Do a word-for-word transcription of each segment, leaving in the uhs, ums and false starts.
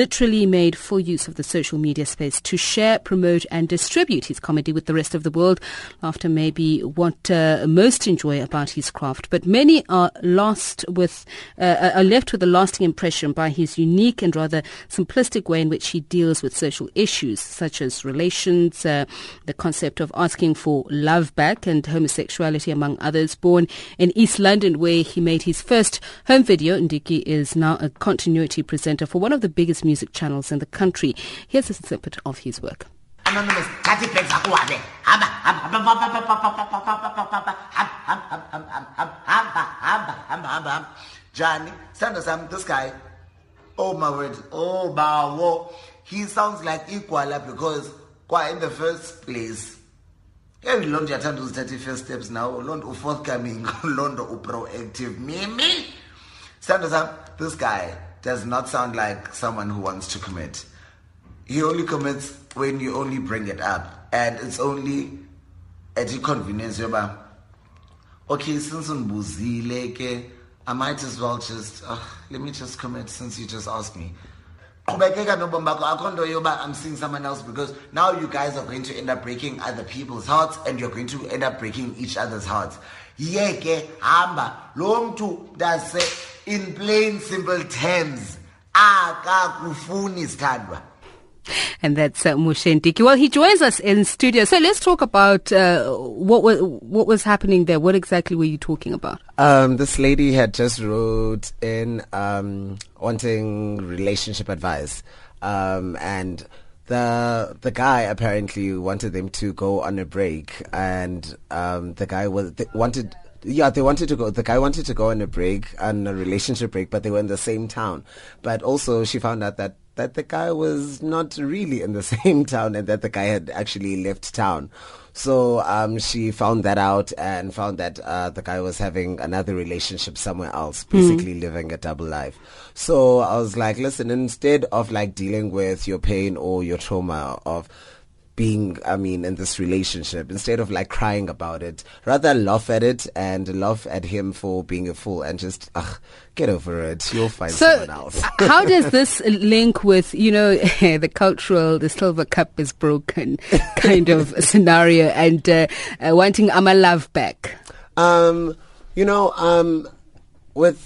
literally made full use of the social media space to share, promote and distribute his comedy with the rest of the world. Laughter may be what uh, most enjoy about his craft, but many are lost with uh, are left with a lasting impression by his unique and rather simplistic way in which he deals with social issues such as relations, uh, the concept of asking for love back, and homosexuality, among others. Born in East London, where he made his first home video, Ndiki is now a continuity presenter for one of the biggest music channels in the country. Here's a snippet of his work. Johnny, send us some, this guy, oh my word, oh my word, he sounds like Equala because quite in the first place. Every London attend those thirty-first steps now. London forthcoming, London proactive. Me, me. Sanders up, this guy does not sound like someone who wants to commit. He only commits when you only bring it up. And it's only at your convenience. Remember, okay, since I'm busy, like, I might as well just, uh, let me just commit since you just asked me. I'm seeing someone else because now you guys are going to end up breaking other people's hearts and you're going to end up breaking each other's hearts. Yeke hamba lo mntu that's in plain simple terms akakufuni sithandwa. And that's uh, Moshe Ndiki. Well, he joins us in studio. So let's talk about uh, what was what was happening there. What exactly were you talking about? Um, this lady had just wrote in um, wanting relationship advice, um, and the the guy apparently wanted them to go on a break, and um, the guy was they wanted. Yeah, they wanted to go. The guy wanted to go on a break, on a relationship break, but they were in the same town. But also, she found out that, that the guy was not really in the same town, and that the guy had actually left town. So um, she found that out and found that uh, the guy was having another relationship somewhere else, basically mm-hmm. living a double life. So I was like, listen, instead of like dealing with your pain or your trauma of being, I mean, in this relationship, instead of like crying about it, rather laugh at it and laugh at him for being a fool and just ugh, get over it. You'll find so someone else. How does this link with, you know, the cultural, the silver cup is broken kind of scenario and uh, uh, wanting my love back? Um, you know, um, with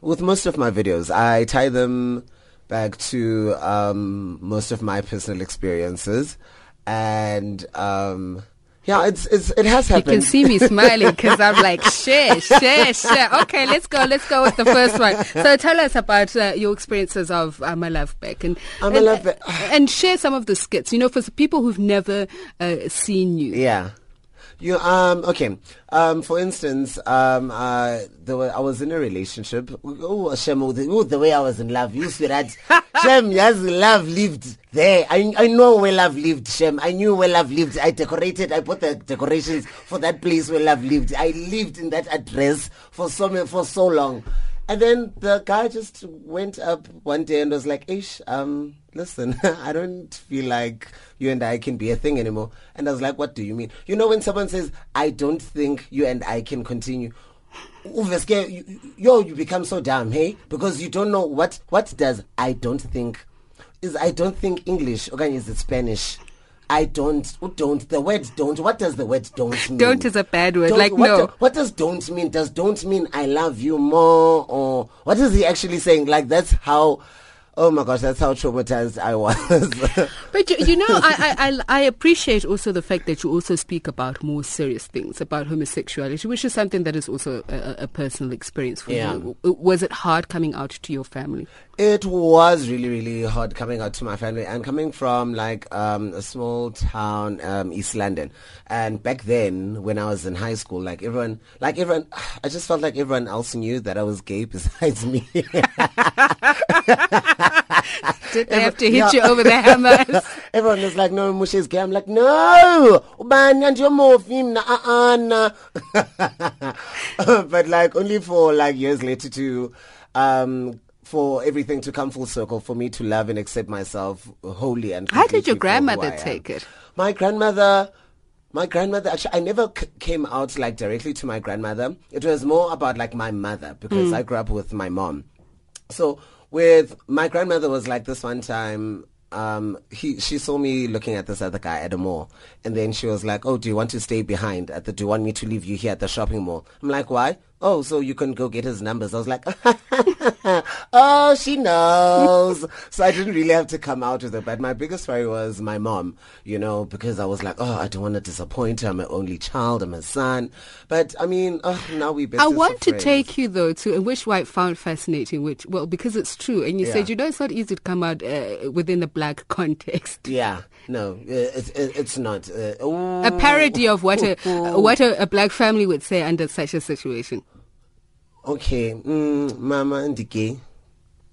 with most of my videos, I tie them back to um, most of my personal experiences. And um, yeah, it's it's it has happened. You can see me smiling because I'm like, share, share, share. Okay, let's go, let's go with the first one. So tell us about uh, your experiences of I'm a Love Back and I'm a Love Back, and share some of the skits. You know, for people who've never uh, seen you. Yeah. You um okay um for instance um uh the way I was in a relationship. Oh Shem, oh, the, oh, the way I was in love. You see that Shem, yes, love lived there. I I know where love lived. Shem, I knew where love lived. I decorated. I put the decorations for that place where love lived. I lived in that address for so for so long, and then the guy just went up one day and was like, "Ish, um." Listen, I don't feel like you and I can be a thing anymore. And I was like, what do you mean? You know, when someone says, I don't think you and I can continue. Yo, you become so dumb, hey? Because you don't know what, what does I don't think. Is I don't think English, or is it Spanish? I don't, don't, the word don't, what does the word don't mean? Don't is a bad word, don't, like what no. Do, what does don't mean? Does don't mean I love you more? Or what is he actually saying? Like, that's how... Oh my gosh, that's how traumatized I was. But you, you know, I, I I appreciate also the fact that you also speak about more serious things, about homosexuality, which is something that is also a, a personal experience for yeah. you. Was it hard coming out to your family? It was really, really hard coming out to my family, and coming from like um, a small town, um, East London. And back then, when I was in high school, like everyone, like everyone, I just felt like everyone else knew that I was gay besides me. Did they have to hit yeah. you over the hammers? Everyone is like, no, Moshe is gay. I'm like, no. But like only for like years later to, um, for everything to come full circle, for me to love and accept myself wholly and completely. How did your grandmother take it? My grandmother... My grandmother, actually, I never c- came out, like, directly to my grandmother. It was more about, like, my mother, because mm. I grew up with my mom. So with my grandmother was like this one time. Um, he, she saw me looking at this other guy at a mall, and then she was like, "Oh, do you want to stay behind at the? Do you want me to leave you here at the shopping mall?" I'm like, "Why?" "Oh, so you can go get his numbers." I was like, "Oh, she knows." So I didn't really have to come out with it. But my biggest worry was my mom, you know, because I was like, "Oh, I don't want to disappoint her. I'm her only child. I'm her son." But I mean, oh, now we. I want to take you though to which I found fascinating, which well because it's true, and you yeah. said you know it's not easy to come out uh, within the. Black context. Yeah, no, it's it's not uh, a parody of what a what a, a black family would say under such a situation. Okay, mm, Mama Ndiki,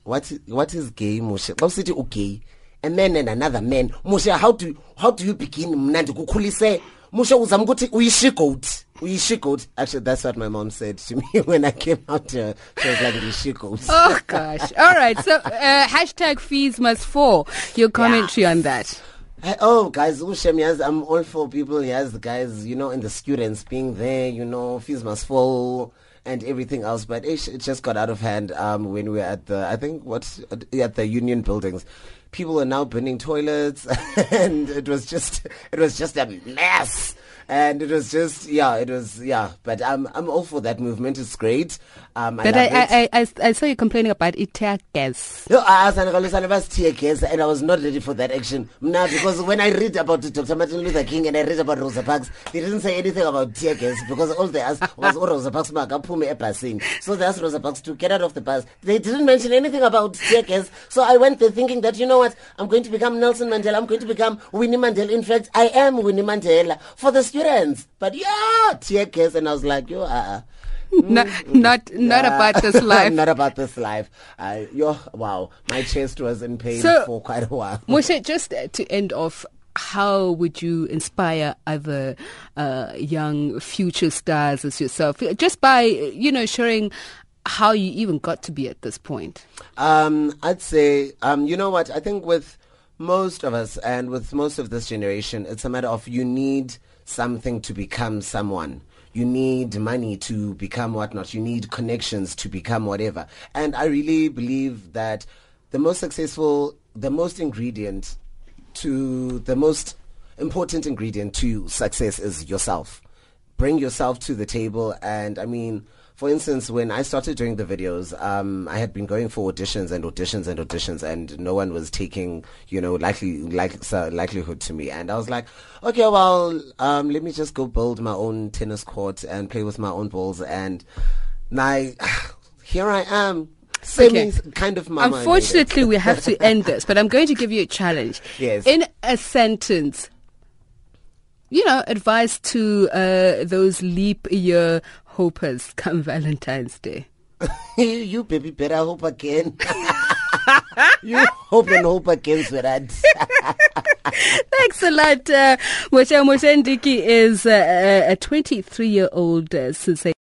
what what is gay, Moshe? Moshe, okay, a man and another man, Moshe. How do how do you begin? Mnandikukhulise say, Moshe uzama ukuthi uyishikoti. Uyishikoti. Actually, that's what my mom said to me when I came out to her. She was like, "Uyishikoti." Oh, gosh. All right. So, uh, hashtag fees must fall. Your commentary yeah. on that. I, oh, guys, I'm all for people, yes, guys, you know, and the students being there, you know, fees must fall and everything else. But it, it just got out of hand um, when we were at the, I think, what, at the Union Buildings. People are now burning toilets, and it was just, it was just a mess. And it was just, yeah, it was, yeah. But I'm, I'm all for that movement. It's great. Um, I but I, I, I, I saw you complaining about tear gas. No, I asked about tear gas, and I was not ready for that action. Now, because when I read about Doctor Martin Luther King and I read about Rosa Parks, they didn't say anything about tear gas because all they asked was, "Oh, Rosa Parks, Pume passing." So they asked Rosa Parks to get out of the bus. They didn't mention anything about tear gas. So I went there thinking that, you know what, I'm going to become Nelson Mandela. I'm going to become Winnie Mandela. In fact, I am Winnie Mandela for the students. But yeah, tear gas, and I was like, you are. Mm, not not, not uh, about this life. Not about this life. Uh, yo, wow, my chest was in pain so, for quite a while. Moshe, just to end off, how would you inspire other uh, young future stars as yourself? Just by, you know, sharing how you even got to be at this point. Um, I'd say, um, you know what, I think with most of us and with most of this generation, it's a matter of you need something to become someone. You need money to become whatnot. You need connections to become whatever. And I really believe that the most successful, the most ingredient to, the most important ingredient to success is yourself. Bring yourself to the table. And I mean, for instance, when I started doing the videos, um, I had been going for auditions and auditions and auditions, and no one was taking, you know, likely, like, so likelihood to me. And I was like, okay, well, um, let me just go build my own tennis court and play with my own balls. And now, here I am. Same okay. kind of mama. Unfortunately, we have to end this, but I'm going to give you a challenge. Yes. In a sentence, you know, advice to uh, those leap year hopers come Valentine's Day. You baby better hope again. You hope and hope again, sweetheart. Thanks a lot. Uh, Moshe Moshe Ndiki is uh, a twenty-three-year-old uh, sensation.